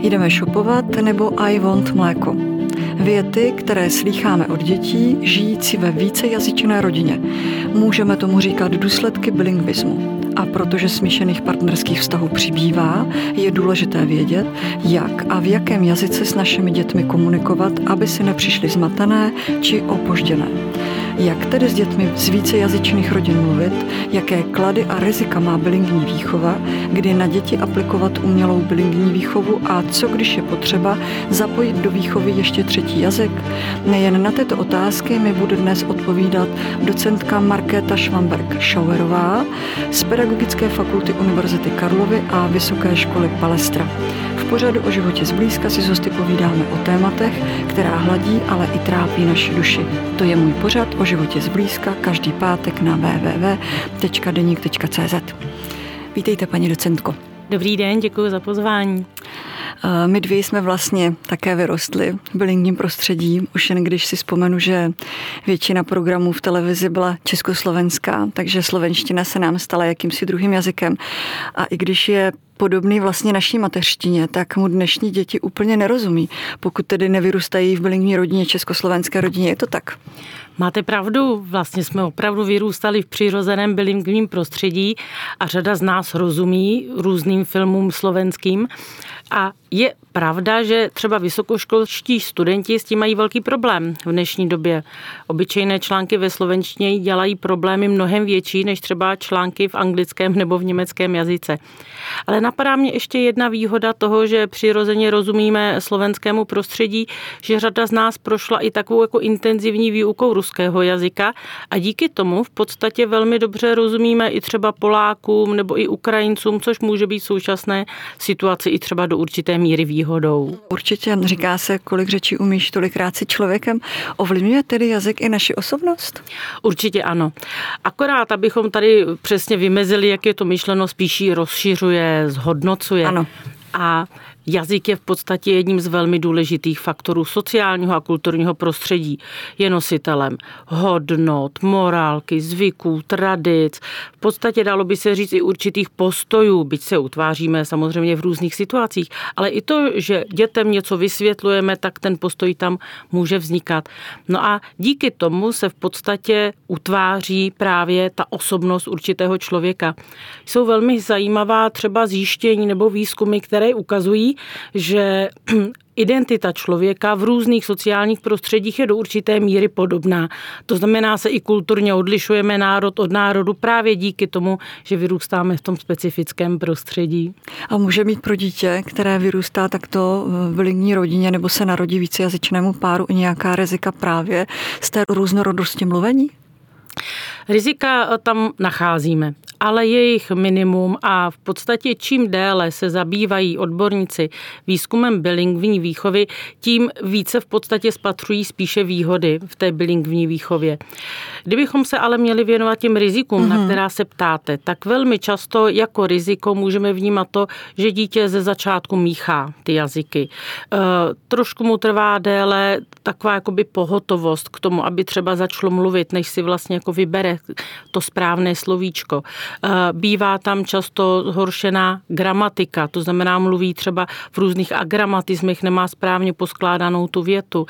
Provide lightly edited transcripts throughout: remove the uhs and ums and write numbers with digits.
Jdeme šopovat nebo I want mléko. Věty, které slýcháme od dětí, žijící ve vícejazyčné rodině. Můžeme tomu říkat důsledky bilingvismu. A protože smíšených partnerských vztahů přibývá, je důležité vědět, jak a v jakém jazyce s našimi dětmi komunikovat, aby si nepřišli zmatené či opožděné. Jak tedy s dětmi z vícejazyčných rodin mluvit, jaké klady a rizika má bilingvní výchova, kdy na děti aplikovat umělou bilingvní výchovu a co, když je potřeba zapojit do výchovy ještě třetí jazyk? Nejen na tyto otázky mi bude dnes odpovídat docentka Markéta Švamberk Šauerová z Pedagogické fakulty Univerzity Karlovy a Vysoké školy Palestra. V pořadu o životě zblízka si s hosty povídáme o tématech, která hladí, ale i trápí naši duši. To je můj pořad o životě zblízka každý pátek na www.deník.cz. Vítejte, paní docentko. Dobrý den, děkuji za pozvání. My dvě jsme vlastně také vyrostli v bilingvním prostředí, už jen když si vzpomenu, že většina programů v televizi byla československá, takže slovenština se nám stala jakýmsi druhým jazykem. A i když je podobný vlastně naší mateřštině, tak mu dnešní děti úplně nerozumí, pokud tedy nevyrůstají v bilingvní rodině, československé rodině, je to tak? Máte pravdu, vlastně jsme opravdu vyrůstali v přirozeném bilingvním prostředí a řada z nás rozumí různým filmům slovenským a je pravda, že třeba vysokoškolští studenti s tím mají velký problém v dnešní době. Obyčejné články ve slovenštině dělají problémy mnohem větší než třeba články v anglickém nebo v německém jazyce. Ale napadá mě ještě jedna výhoda toho, že přirozeně rozumíme slovenskému prostředí, že řada z nás prošla i takovou jako intenzivní výukou ruského jazyka a díky tomu v podstatě velmi dobře rozumíme i třeba Polákům nebo i Ukrajincům, což může být v současné situaci i třeba do určité míry výhodou. Určitě, říká se, kolik řečí umíš, tolikrát si člověkem. Ovlivňuje tedy jazyk i naši osobnost? Určitě ano. Akorát, abychom tady přesně vymezili, jak je to myšleno, spíš ji rozšiřuje, zhodnocuje. Ano. A jazyk je v podstatě jedním z velmi důležitých faktorů sociálního a kulturního prostředí. Je nositelem hodnot, morálky, zvyků, tradic. V podstatě dalo by se říct i určitých postojů, byť se utváříme samozřejmě v různých situacích, ale i to, že dětem něco vysvětlujeme, tak ten postoj tam může vznikat. No a díky tomu se v podstatě utváří právě ta osobnost určitého člověka. Jsou velmi zajímavá třeba zjištění nebo výzkumy, které ukazují, že identita člověka v různých sociálních prostředích je do určité míry podobná. To znamená, se i kulturně odlišujeme národ od národu právě díky tomu, že vyrůstáme v tom specifickém prostředí. A může mít pro dítě, které vyrůstá takto v bilingvní rodině nebo se narodí vícejazyčnému páru, i nějaká rizika právě z té různorodosti mluvení? Rizika tam nacházíme, ale je jich minimum a v podstatě čím déle se zabývají odborníci výzkumem bilingvní výchovy, tím více v podstatě spatřují spíše výhody v té bilingvní výchově. Kdybychom se ale měli věnovat těm rizikům, na která se ptáte, tak velmi často jako riziko můžeme vnímat to, že dítě ze začátku míchá ty jazyky. Trošku mu trvá déle taková jakoby pohotovost k tomu, aby třeba začalo mluvit, než si vlastně jako vybere to správné slovíčko. Bývá tam často zhoršená gramatika, to znamená mluví třeba v různých agramatismech, nemá správně poskládanou tu větu.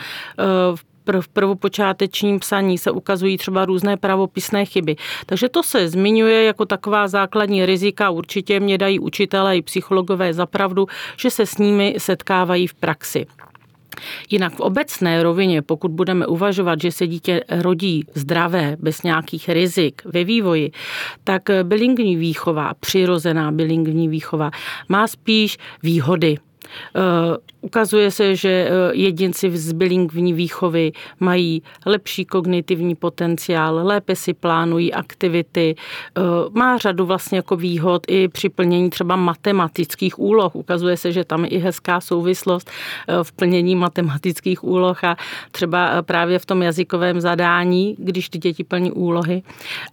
V prvopočátečním psaní se ukazují třeba různé pravopisné chyby. Takže to se zmiňuje jako taková základní rizika. Určitě mě dají učitelé i psychologové zapravdu, že se s nimi setkávají v praxi. Jinak v obecné rovině, pokud budeme uvažovat, že se dítě rodí zdravé, bez nějakých rizik ve vývoji, tak bilingvní výchova, přirozená bilingvní výchova, má spíš výhody. Ukazuje se, že jedinci z bilingvní výchovy mají lepší kognitivní potenciál, lépe si plánují aktivity, má řadu vlastně jako výhod i při plnění třeba matematických úloh. Ukazuje se, že tam je i hezká souvislost v plnění matematických úloh a třeba právě v tom jazykovém zadání, když ty děti plní úlohy.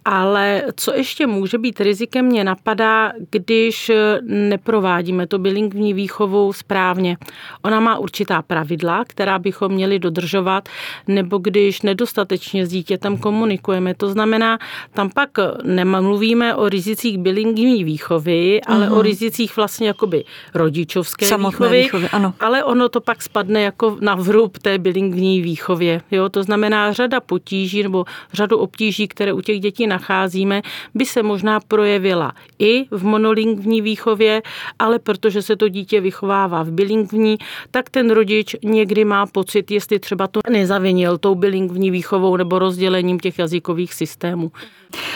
Ale co ještě může být rizikem, mě napadá, když neprovádíme to bilingvní výchovu správně. Ona má určitá pravidla, která bychom měli dodržovat, nebo když nedostatečně s dítětem komunikujeme. To znamená, tam pak nemluvíme o rizicích bilingvní výchovy, ale o rizicích vlastně jakoby rodičovské výchovy, ano. Ale ono to pak spadne jako na vrub té bilingvní výchově. Jo? To znamená, řada potíží nebo řadu obtíží, které u těch dětí nacházíme, by se možná projevila i v monolingvní výchově, ale protože se to dítě vychovává v bilingvní, tak ten rodič někdy má pocit, jestli třeba to nezavinil tou bilingvní výchovou nebo rozdělením těch jazykových systémů.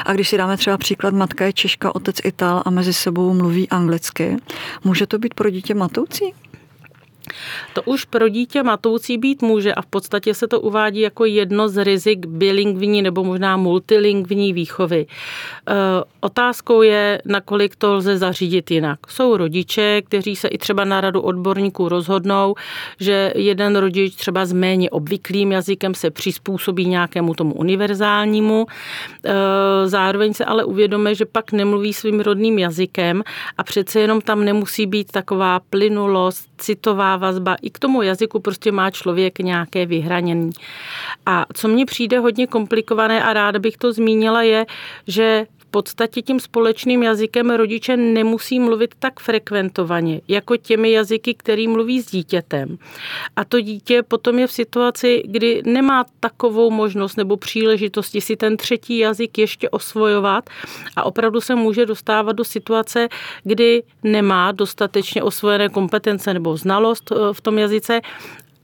A když si dáme třeba příklad, matka je Češka, otec Ital a mezi sebou mluví anglicky, může to být pro dítě matoucí? To už pro dítě matoucí být může a v podstatě se to uvádí jako jedno z rizik bilingvní nebo možná multilingvní výchovy. Otázkou je, nakolik to lze zařídit jinak. Jsou rodiče, kteří se i třeba na radu odborníků rozhodnou, že jeden rodič třeba s méně obvyklým jazykem se přizpůsobí nějakému tomu univerzálnímu. Zároveň se ale uvědomí, že pak nemluví svým rodným jazykem a přece jenom tam nemusí být taková plynulost, citová vazba. I k tomu jazyku prostě má člověk nějaké vyhranění. A co mně přijde hodně komplikované a ráda bych to zmínila je, že v podstatě tím společným jazykem rodiče nemusí mluvit tak frekventovaně, jako těmi jazyky, který mluví s dítětem. A to dítě potom je v situaci, kdy nemá takovou možnost nebo příležitosti si ten třetí jazyk ještě osvojovat a opravdu se může dostávat do situace, kdy nemá dostatečně osvojené kompetence nebo znalost v tom jazyce,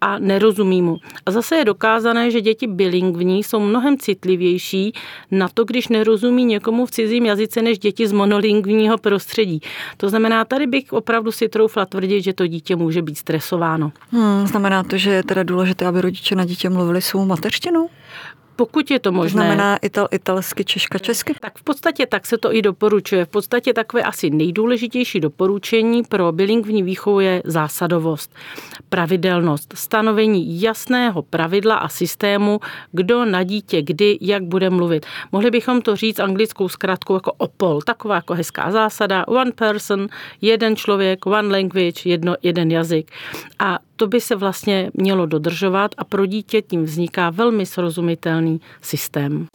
a nerozumí mu. A zase je dokázané, že děti bilingvní jsou mnohem citlivější na to, když nerozumí někomu v cizím jazyce, než děti z monolingvního prostředí. To znamená, tady bych opravdu si troufla tvrdit, že to dítě může být stresováno. Znamená to, že je teda důležité, aby rodiče na dítě mluvili svou mateřštinou? Pokud je to možné. To znamená italsky, Češka česky? Tak v podstatě tak se to i doporučuje. V podstatě takové asi nejdůležitější doporučení pro bilingvní výchovu je zásadovost, pravidelnost, stanovení jasného pravidla a systému, kdo na dítě kdy, jak bude mluvit. Mohli bychom to říct anglickou zkratkou jako OPOL, taková jako hezká zásada, one person, jeden člověk, one language, jeden jazyk. A to by se vlastně mělo dodržovat a pro dítě tím vzniká velmi srozumitelný systém.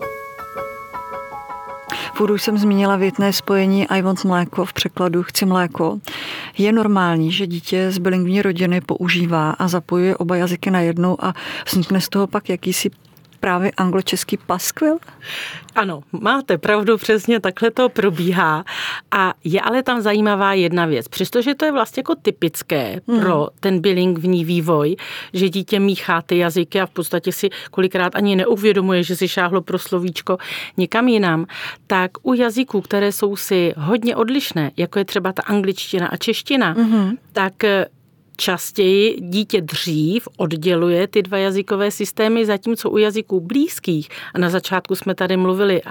V úvodu jsem zmínila větné spojení I want mléko, v překladu chci mléko. Je normální, že dítě z bilingvní rodiny používá a zapojuje oba jazyky najednou a vznikne z toho pak jakýsi právě angločeský paskvil? Ano, máte pravdu, přesně takhle to probíhá. A je ale tam zajímavá jedna věc. Přestože to je vlastně jako typické pro ten bilingvní vývoj, že dítě míchá ty jazyky a v podstatě si kolikrát ani neuvědomuje, že si šáhlo pro slovíčko někam jinam, tak u jazyků, které jsou si hodně odlišné, jako je třeba ta angličtina a čeština, tak častěji dítě dřív odděluje ty dva jazykové systémy, zatímco u jazyků blízkých, a na začátku jsme tady mluvili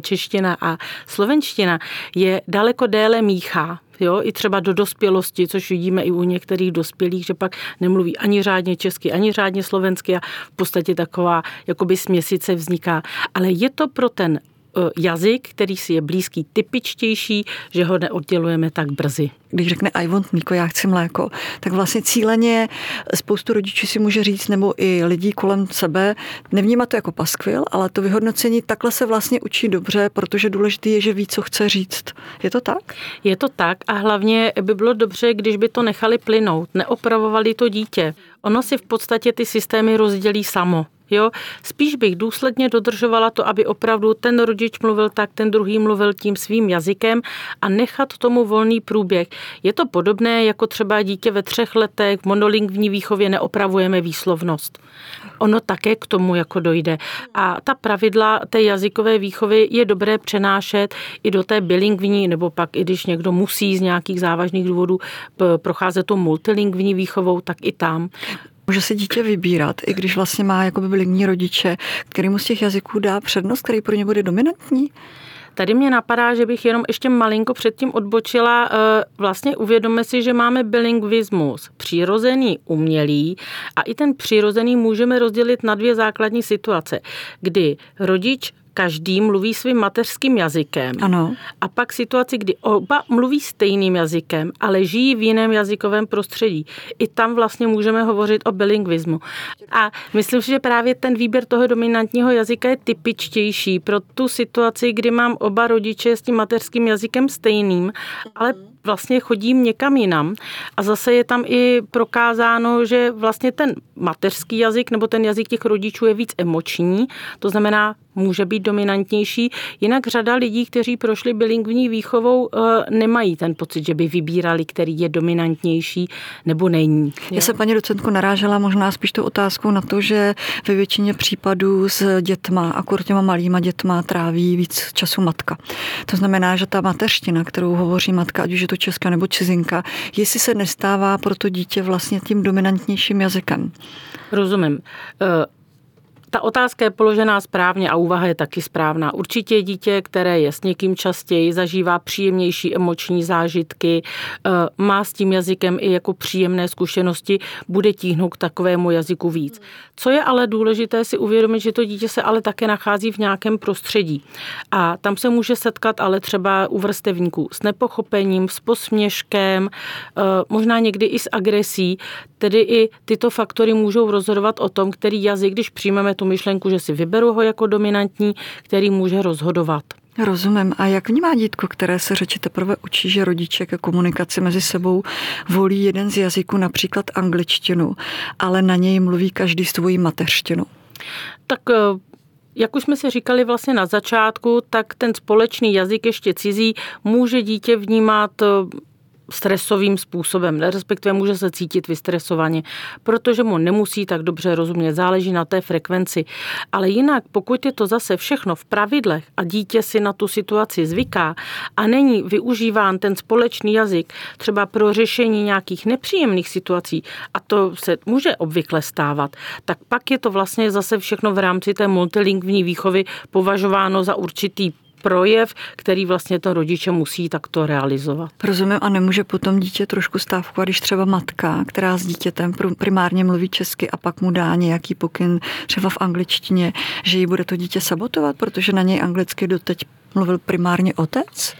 čeština a slovenština, je daleko déle míchá. Jo, i třeba do dospělosti, což vidíme i u některých dospělých, že pak nemluví ani řádně česky, ani řádně slovensky a v podstatě taková jakoby směsice vzniká. Ale je to pro ten jazyk, který si je blízký, typičtější, že ho neoddělujeme tak brzy. Když řekne I want mléko, já chci mléko, tak vlastně cíleně spoustu rodičů si může říct, nebo i lidí kolem sebe, nevnímá to jako paskvil, ale to vyhodnocení takhle se vlastně učí dobře, protože důležitý je, že ví, co chce říct. Je to tak? Je to tak a hlavně by bylo dobře, když by to nechali plynout, neopravovali to dítě. Ono si v podstatě ty systémy rozdělí samo. Jo? Spíš bych důsledně dodržovala to, aby opravdu ten rodič mluvil tak, ten druhý mluvil tím svým jazykem a nechat tomu volný průběh. Je to podobné, jako třeba dítě ve 3 letech v monolingvní výchově neopravujeme výslovnost. Ono také k tomu jako dojde. A ta pravidla té jazykové výchovy je dobré přenášet i do té bilingvní, nebo pak i když někdo musí z nějakých závažných důvodů procházet tu multilingvní výchovou, tak i tam. Může se dítě vybírat, i když vlastně má jakoby bilingvní rodiče, kterému z těch jazyků dá přednost, který pro ně bude dominantní? Tady mě napadá, že bych jenom ještě malinko předtím odbočila. Vlastně uvědomme si, že máme bilingvismus přirozený, umělý a i ten přirozený můžeme rozdělit na 2 základní situace, kdy rodič každý mluví svým mateřským jazykem. Ano. A pak situaci, kdy oba mluví stejným jazykem, ale žijí v jiném jazykovém prostředí. I tam vlastně můžeme hovořit o bilingvismu. A myslím si, že právě ten výběr toho dominantního jazyka je typičtější pro tu situaci, kdy mám oba rodiče s tím mateřským jazykem stejným, ale vlastně chodím někam jinam. A zase je tam i prokázáno, že vlastně ten mateřský jazyk nebo ten jazyk těch rodičů je víc emoční, to znamená, může být dominantnější. Jinak řada lidí, kteří prošli bilingvní výchovou, nemají ten pocit, že by vybírali, který je dominantnější nebo není. Já se, paní docentko, narážela možná spíš tou otázkou na to, že ve většině případů s dětma, akorát těma malýma dětma, tráví víc času matka. To znamená, že ta mateřština, kterou hovoří matka, ať už je to česká nebo cizinka, jestli se nestává pro to dítě vlastně tím dominantnějším jazykem. Rozumím. Ta otázka je položená správně a úvaha je taky správná. Určitě dítě, které je s někým častěji, zažívá příjemnější emoční zážitky, má s tím jazykem i jako příjemné zkušenosti, bude tíhnout k takovému jazyku víc. Co je ale důležité si uvědomit, že to dítě se ale také nachází v nějakém prostředí. A tam se může setkat ale třeba u vrstevníků s nepochopením, s posměškem, možná někdy i s agresí. Tedy i tyto faktory můžou rozhodovat o tom, který jazyk, když přijmeme tu myšlenku, že si vyberu ho jako dominantní, který může rozhodovat. Rozumím. A jak vnímá dítko, které se řeči teprve učí, že rodiče ke komunikaci mezi sebou volí jeden z jazyků, například angličtinu, ale na něj mluví každý svoji mateřštinu? Tak jak už jsme si říkali vlastně na začátku, tak ten společný jazyk ještě cizí může dítě vnímat stresovým způsobem, respektive může se cítit vystresovaně, protože mu nemusí tak dobře rozumět, záleží na té frekvenci. Ale jinak, pokud je to zase všechno v pravidlech a dítě si na tu situaci zvyká a není využíván ten společný jazyk třeba pro řešení nějakých nepříjemných situací, a to se může obvykle stávat, tak pak je to vlastně zase všechno v rámci té multilingvní výchovy považováno za určitý projev, který vlastně to rodiče musí takto realizovat. Rozumím, a nemůže potom dítě trošku stávkovat, když třeba matka, která s dítětem primárně mluví česky a pak mu dá nějaký pokyn třeba v angličtině, že jí bude to dítě sabotovat, protože na něj anglicky doteď mluvil primárně otec?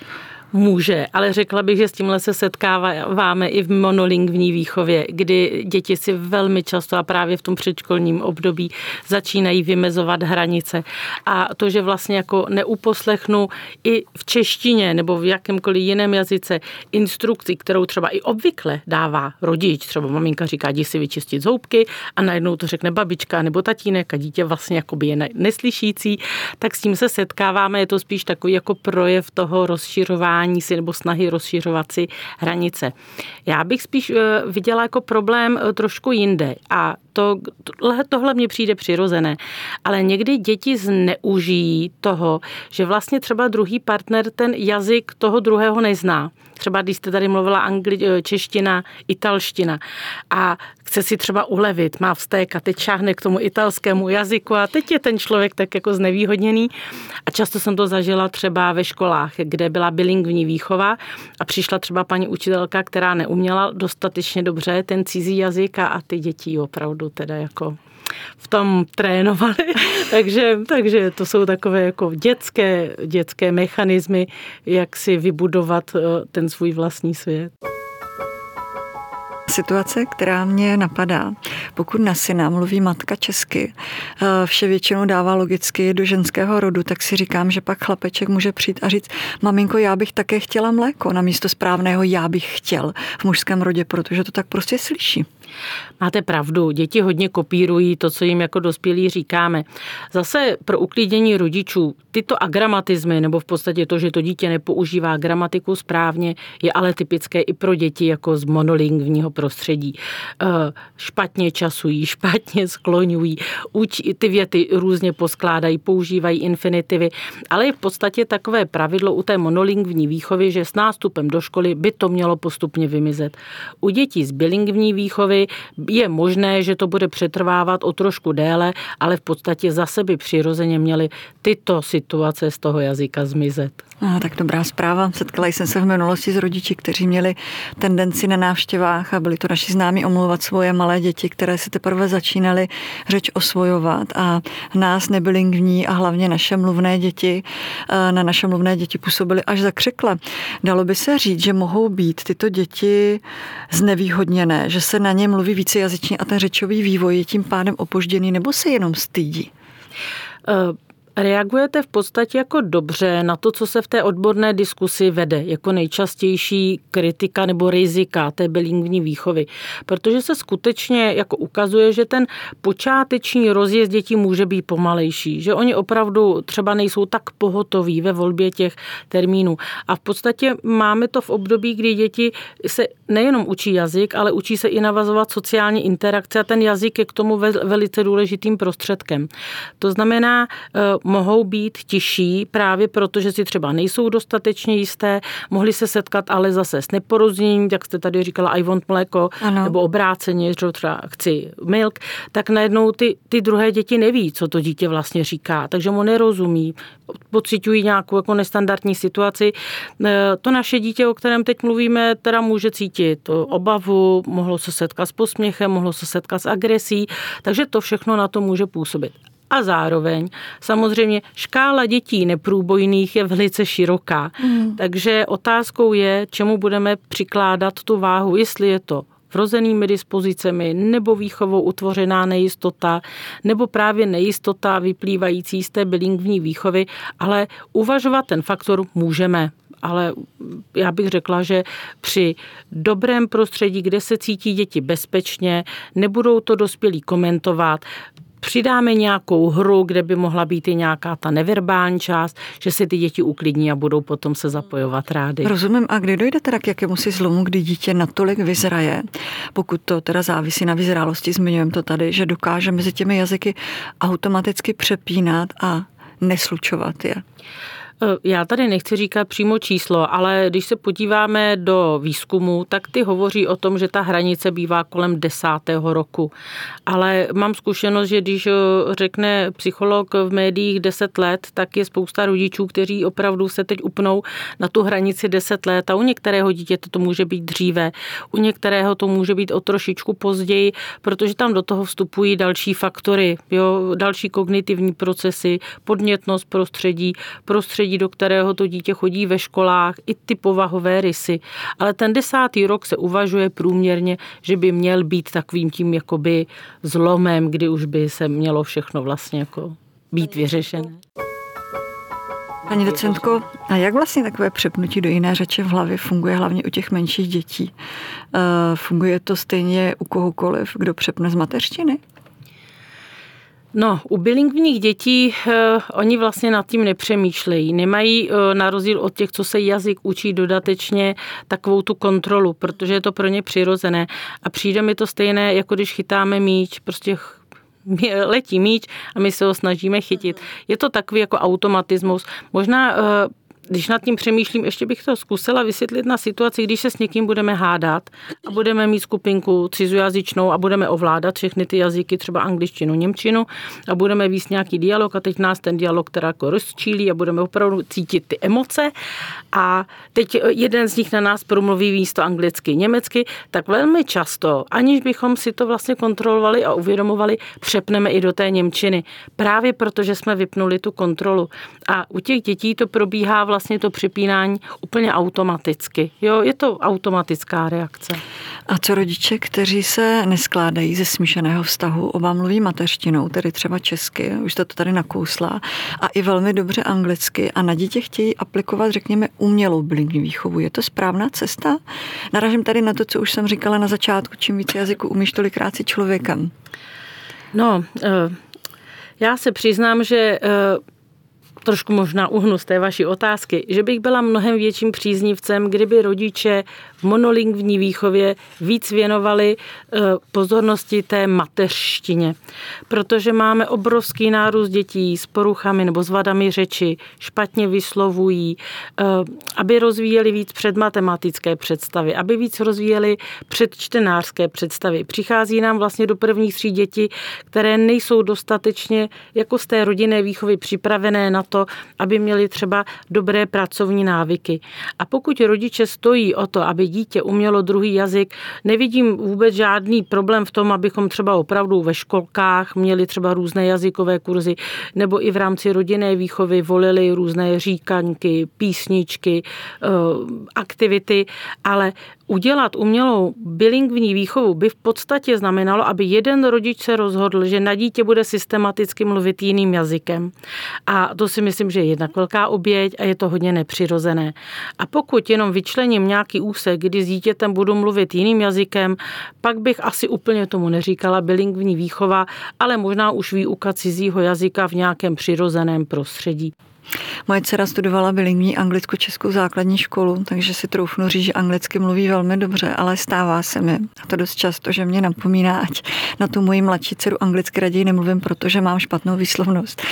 Může, ale řekla bych, že s tímhle se setkáváme i v monolingvní výchově, kdy děti si velmi často a právě v tom předškolním období začínají vymezovat hranice. A to, že vlastně jako neuposlechnu i v češtině nebo v jakémkoliv jiném jazyce instrukci, kterou třeba i obvykle dává rodič, třeba maminka říká, jdi si vyčistit zoubky a najednou to řekne babička nebo tatínek a dítě vlastně jakoby je neslyšící, tak s tím se setkáváme, je to spíš takový jako projev toho rozšiřování si nebo snahy rozšiřovat si hranice. Já bych spíš viděla jako problém trošku jinde a tohle mně přijde přirozené, ale někdy děti zneužijí toho, že vlastně třeba druhý partner ten jazyk toho druhého nezná. Třeba když jste tady mluvila čeština, italština a chce si třeba ulevit, má vztek a teď šáhne k tomu italskému jazyku a teď je ten člověk tak jako znevýhodněný. A často jsem to zažila třeba ve školách, kde byla bilingvní výchova a přišla třeba paní učitelka, která neuměla dostatečně dobře ten cizí jazyk a ty děti opravdu teda jako v tom trénovali. takže to jsou takové jako dětské mechanismy, jak si vybudovat ten svůj vlastní svět. Situace, která mě napadá. Pokud na syna mluví matka česky, vše většinou dává logicky do ženského rodu, tak si říkám, že pak chlapeček může přijít a říct, maminko, já bych také chtěla mléko, namísto správného já bych chtěl v mužském rodě, protože to tak prostě slyší. Máte pravdu, děti hodně kopírují to, co jim jako dospělí říkáme. Zase pro uklidnění rodičů tyto agramatismy, nebo v podstatě to, že to dítě nepoužívá gramatiku správně, je ale typické i pro děti jako z monolingvního prostředí. Špatně časují, špatně skloňují, ty věty různě poskládají, používají infinitivy, ale je v podstatě takové pravidlo u té monolingvní výchovy, že s nástupem do školy by to mělo postupně vymizet. U dětí z bilingvní výchovy je možné, že to bude přetrvávat o trošku déle, ale v podstatě zase by přirozeně měly tyto situace z toho jazyka zmizet. Tak dobrá zpráva. Setkala jsem se v minulosti s rodiči, kteří měli tendenci na návštěvách a byli byli to naši známí omlouvat svoje malé děti, které se teprve začínaly řeč osvojovat a nás nebylingvní a hlavně naše mluvné děti, na naše mluvné děti působily až zakřikle. Dalo by se říct, že mohou být tyto děti znevýhodněné, že se na ně mluví vícejazyčně a ten řečový vývoj je tím pádem opožděný, nebo se jenom stydí? Reagujete v podstatě jako dobře na to, co se v té odborné diskusi vede, jako nejčastější kritika nebo rizika té bilingvní výchovy. Protože se skutečně jako ukazuje, že ten počáteční rozjezd dětí může být pomalejší, že oni opravdu třeba nejsou tak pohotoví ve volbě těch termínů. A v podstatě máme to v období, kdy děti se nejenom učí jazyk, ale učí se i navazovat sociální interakce a ten jazyk je k tomu velice důležitým prostředkem. To znamená, mohou být tiší právě proto, že si třeba nejsou dostatečně jisté, mohli se setkat ale zase s neporozuměním, jak jste tady říkala, I want mléko, ano. Nebo obráceně, že třeba chci milk, tak najednou ty druhé děti neví, co to dítě vlastně říká, takže mu nerozumí, pociťují nějakou jako nestandardní situaci. To naše dítě, o kterém teď mluvíme, teda může cítit obavu, mohlo se setkat s posměchem, mohlo se setkat s agresí, takže to všechno na to může působit. A zároveň samozřejmě škála dětí neprůbojných je velice široká. Takže otázkou je, čemu budeme přikládat tu váhu, jestli je to vrozenými dispozicemi nebo výchovou utvořená nejistota, nebo právě nejistota vyplývající z té bilingvní výchovy, ale uvažovat ten faktor můžeme. Ale já bych řekla, že při dobrém prostředí, kde se cítí děti bezpečně, nebudou to dospělí komentovat, přidáme nějakou hru, kde by mohla být i nějaká ta neverbální část, že se ty děti uklidní a budou potom se zapojovat rádi. Rozumím. A kdy dojde teda k jakémusi zlomu, kdy dítě natolik vyzraje, pokud to teda závisí na vyzrálosti, zmiňujeme to tady, že dokáže mezi těmi jazyky automaticky přepínat a neslučovat je? Já tady nechci říkat přímo číslo, ale když se podíváme do výzkumu, tak ty hovoří o tom, že ta hranice bývá kolem 10. roku. Ale mám zkušenost, že když řekne psycholog v médiích 10 let, tak je spousta rodičů, kteří opravdu se teď upnou na tu hranici 10 let a u některého dítěte to může být dříve, u některého to může být o trošičku později, protože tam do toho vstupují další faktory, další kognitivní procesy, podnětnost prostředí, do kterého to dítě chodí ve školách, i ty povahové rysy. Ale ten 10. rok se uvažuje průměrně, že by měl být takovým tím jakoby zlomem, kdy už by se mělo všechno vlastně jako být vyřešené. Paní docentko, a jak vlastně takové přepnutí do jiné řeče v hlavě funguje hlavně u těch menších dětí? Funguje to stejně u kohokoliv, kdo přepne z mateřštiny? No, u bilingvních dětí oni vlastně nad tím nepřemýšlejí. Nemají na rozdíl od těch, co se jazyk učí dodatečně, takovou tu kontrolu, protože je to pro ně přirozené. A přijde mi to stejné, jako když chytáme míč, prostě letí míč a my se ho snažíme chytit. Je to takový jako automatismus. Možná, když nad tím přemýšlím, ještě bych to zkusila vysvětlit na situaci, když se s někým budeme hádat a budeme mít skupinku cizojazyčnou a budeme ovládat všechny ty jazyky, třeba angličtinu, němčinu a budeme vést nějaký dialog a teď nás ten dialog teda jako rozčílí a budeme opravdu cítit ty emoce a teď jeden z nich na nás promluví místo anglicky, německy, tak velmi často, aniž bychom si to vlastně kontrolovali a uvědomovali, přepneme i do té němčiny. Právě protože jsme vypnuli tu kontrolu. A u těch dětí to probíhá vlastně to přepínání úplně automaticky. Jo, je to automatická reakce. A co rodiče, kteří se neskládají ze smíšeného vztahu, oba mluví mateřštinou, tedy třeba česky, už jste to tady nakousla, a i velmi dobře anglicky a na dítě chtějí aplikovat, řekněme, umělou bilingvní výchovu. Je to správná cesta? Narážím tady na to, co už jsem říkala na začátku, čím více jazyku umíš, tolikrát si člověkem. No, já se přiznám, že trošku možná uhnu z té vaší otázky, že bych byla mnohem větším příznivcem, kdyby rodiče v monolingvní výchově víc věnovali pozornosti té mateřštině. Protože máme obrovský nárůst dětí s poruchami nebo s vadami řeči, špatně vyslovují, aby rozvíjeli víc předmatematické představy, aby víc rozvíjeli předčtenářské představy. Přichází nám vlastně do prvních tří děti, které nejsou dostatečně jako z té rodinné výchovy připravené na to, to, aby měli třeba dobré pracovní návyky. A pokud rodiče stojí o to, aby dítě umělo druhý jazyk, nevidím vůbec žádný problém v tom, abychom třeba opravdu ve školkách měli třeba různé jazykové kurzy, nebo i v rámci rodinné výchovy volili různé říkanky, písničky, aktivity, ale udělat umělou bilingvní výchovu by v podstatě znamenalo, aby jeden rodič se rozhodl, že na dítě bude systematicky mluvit jiným jazykem. A to si myslím, že je jednak velká oběť a je to hodně nepřirozené. A pokud jenom vyčlením nějaký úsek, kdy s dítětem budu mluvit jiným jazykem, pak bych asi úplně tomu neříkala bilingvní výchova, ale možná už výuka cizího jazyka v nějakém přirozeném prostředí. Moje dcera studovala bilingvní anglicko-českou základní školu, takže si troufnu říct, že anglicky mluví velmi dobře, ale stává se mi, a to dost často, že mě napomíná, ať na tu moji mladší dceru anglicky raději nemluvím, protože mám špatnou výslovnost.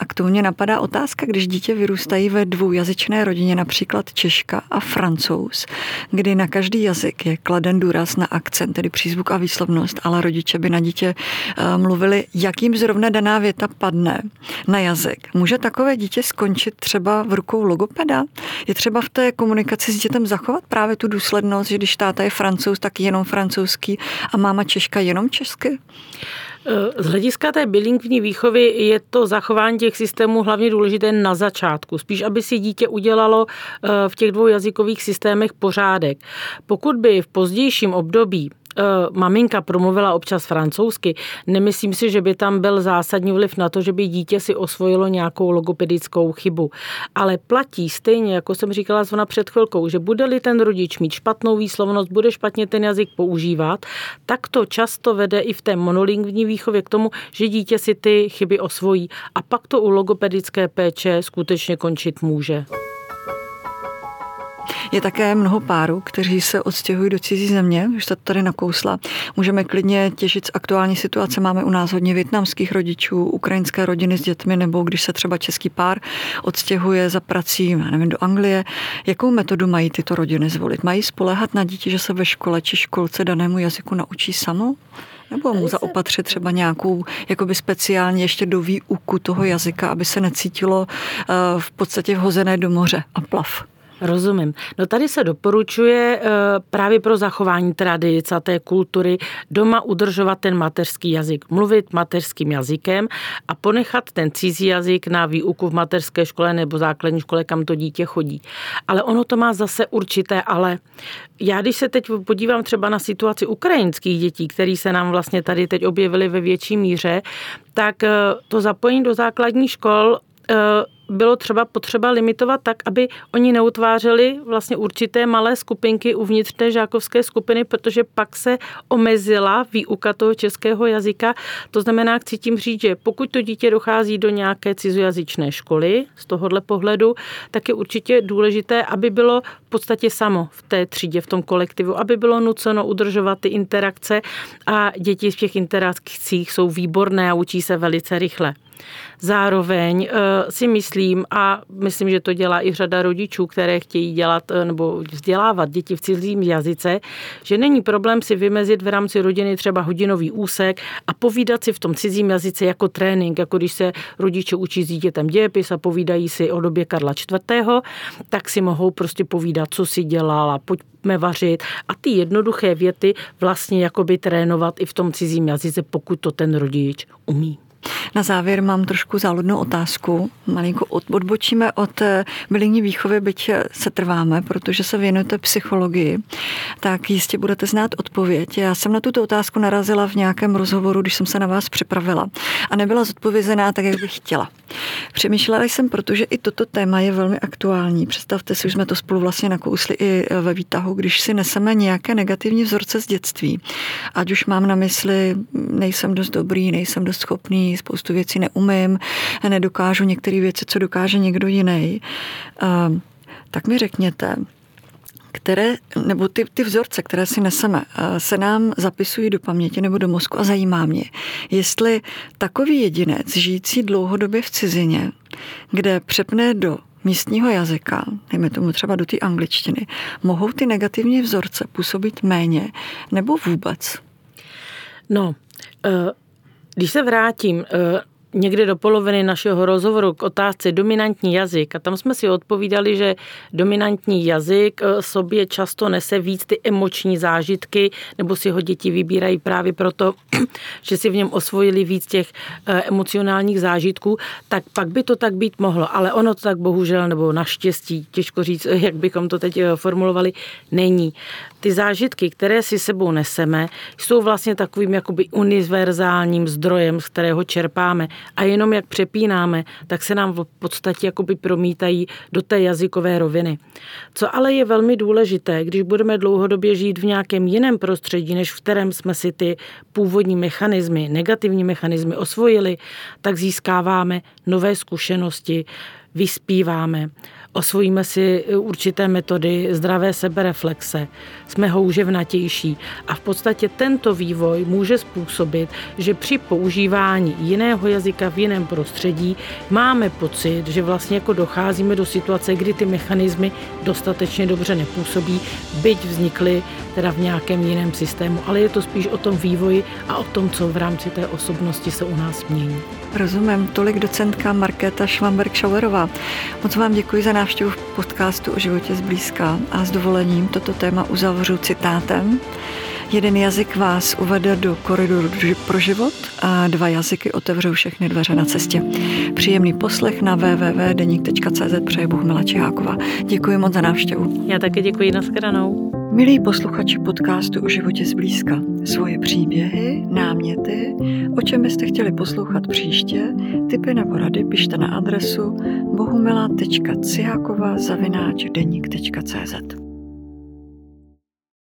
A k tomu mě napadá otázka, když dítě vyrůstají ve dvoujazyčné rodině, například Češka a Francouz, kdy na každý jazyk je kladen důraz na akcent, tedy přízvuk a výslovnost, ale rodiče by na dítě mluvili, jakým zrovna daná věta padne na jazyk. Může takové dítě skončit třeba v rukou logopeda? Je třeba v té komunikaci s dětem zachovat právě tu důslednost, že když táta je Francouz, tak jenom francouzský a máma Češka jenom česky? Z hlediska té bilingvní výchovy je to zachování těch systémů hlavně důležité na začátku. Spíš, aby si dítě udělalo v těch dvou jazykových systémech pořádek. Pokud by v pozdějším období maminka promluvila občas francouzsky, nemyslím si, že by tam byl zásadní vliv na to, že by dítě si osvojilo nějakou logopedickou chybu. Ale platí stejně, jako jsem říkala zrovna před chvilkou, že bude-li ten rodič mít špatnou výslovnost, bude špatně ten jazyk používat, tak to často vede i v té monolingvní výchově k tomu, že dítě si ty chyby osvojí. A pak to u logopedické péče skutečně končit může. Je také mnoho párů, kteří se odstěhují do cizí země, už se to tady nakousla. Můžeme klidně těžit z aktuální situace. Máme u nás hodně vietnamských rodičů, ukrajinské rodiny s dětmi, nebo když se třeba český pár odstěhuje za prací, nevím, do Anglie. Jakou metodu mají tyto rodiny zvolit? Mají spoléhat na dítě, že se ve škole či školce danému jazyku naučí samo? Nebo mu zaopatřit třeba nějakou jakoby speciálně ještě do výuku toho jazyka, aby se necítilo v podstatě vhozené do moře a plav? Rozumím. No tady se doporučuje právě pro zachování tradic a té kultury doma udržovat ten mateřský jazyk, mluvit mateřským jazykem a ponechat ten cizí jazyk na výuku v mateřské škole nebo základní škole, kam to dítě chodí. Ale ono to má zase určité ale. Já když se teď podívám třeba na situaci ukrajinských dětí, které se nám vlastně tady teď objevily ve větší míře, tak to zapojení do základních škol bylo třeba potřeba limitovat tak, aby oni neutvářeli vlastně určité malé skupinky uvnitř té žákovské skupiny, protože pak se omezila výuka toho českého jazyka. To znamená, chci tím říct, že pokud to dítě dochází do nějaké cizojazyčné školy, z tohohle pohledu, tak je určitě důležité, aby bylo v podstatě samo v té třídě, v tom kolektivu, aby bylo nuceno udržovat ty interakce a děti v těch interakcích jsou výborné a učí se velice rychle. Zároveň si myslím, a myslím, že to dělá i řada rodičů, které chtějí dělat nebo vzdělávat děti v cizím jazyce, že není problém si vymezit v rámci rodiny třeba hodinový úsek a povídat si v tom cizím jazyce jako trénink, jako když se rodiče učí s dítětem dějepis a povídají si o době Karla IV., tak si mohou prostě povídat, co si dělala, pojďme vařit a ty jednoduché věty vlastně jakoby trénovat i v tom cizím jazyce, pokud to ten rodič umí. Na závěr mám trošku záludnou otázku. Malinko odbočíme od bilingvní výchovy, byť se trváme, protože se věnujete psychologii, tak jistě budete znát odpověď. Já jsem na tuto otázku narazila v nějakém rozhovoru, když jsem se na vás připravila a nebyla zodpovězená tak, jak bych chtěla. Přemýšlela jsem, protože i toto téma je velmi aktuální. Představte si, už jsme to spolu vlastně nakousli i ve výtahu, když si neseme nějaké negativní vzorce z dětství. Ať už mám na mysli, nejsem dost dobrý, nejsem dost schopný, spoustu věcí neumím, nedokážu některé věci, co dokáže někdo jiný. Tak mi řekněte, které, nebo ty vzorce, které si neseme, se nám zapisují do paměti nebo do mozku a zajímá mě, jestli takový jedinec, žijící dlouhodobě v cizině, kde přepne do místního jazyka, dejme tomu třeba do té angličtiny, mohou ty negativní vzorce působit méně nebo vůbec? No, když se vrátím někde do poloviny našeho rozhovoru k otázce dominantní jazyk. A tam jsme si odpovídali, že dominantní jazyk sobě často nese víc ty emoční zážitky, nebo si ho děti vybírají právě proto, že si v něm osvojili víc těch emocionálních zážitků, tak pak by to tak být mohlo. Ale ono to tak bohužel, nebo naštěstí, těžko říct, jak bychom to teď formulovali, není. Ty zážitky, které si sebou neseme, jsou vlastně takovým jakoby univerzálním zdrojem, z kterého čerpáme. A jenom jak přepínáme, tak se nám v podstatě jakoby promítají do té jazykové roviny. Co ale je velmi důležité, když budeme dlouhodobě žít v nějakém jiném prostředí, než v kterém jsme si ty původní mechanismy, negativní mechanismy osvojili, tak získáváme nové zkušenosti, vyspíváme, osvojíme si určité metody zdravé sebereflexe, jsme houževnatější a v podstatě tento vývoj může způsobit, že při používání jiného jazyka v jiném prostředí máme pocit, že vlastně jako docházíme do situace, kdy ty mechanismy dostatečně dobře nepůsobí, byť vznikly teda v nějakém jiném systému, ale je to spíš o tom vývoji a o tom, co v rámci té osobnosti se u nás mění. Rozumím, tolik docentka Markéta Švamberk Šauerová. Moc vám děkuji za návštěvu v podcastu o životě zblízka a s dovolením toto téma uzavřu citátem. Jeden jazyk vás uvede do koridoru pro život a dva jazyky otevřou všechny dveře na cestě. Příjemný poslech na www.deník.cz přeje Bohumila Čiháková. Děkuji moc za návštěvu. Já taky děkuji, nashledanou. Milí posluchači podcastu o životě zblízka, svoje příběhy, náměty, o čem byste chtěli poslouchat příště, tipy nebo rady pište na adresu bohumila.cihákova@denik.cz.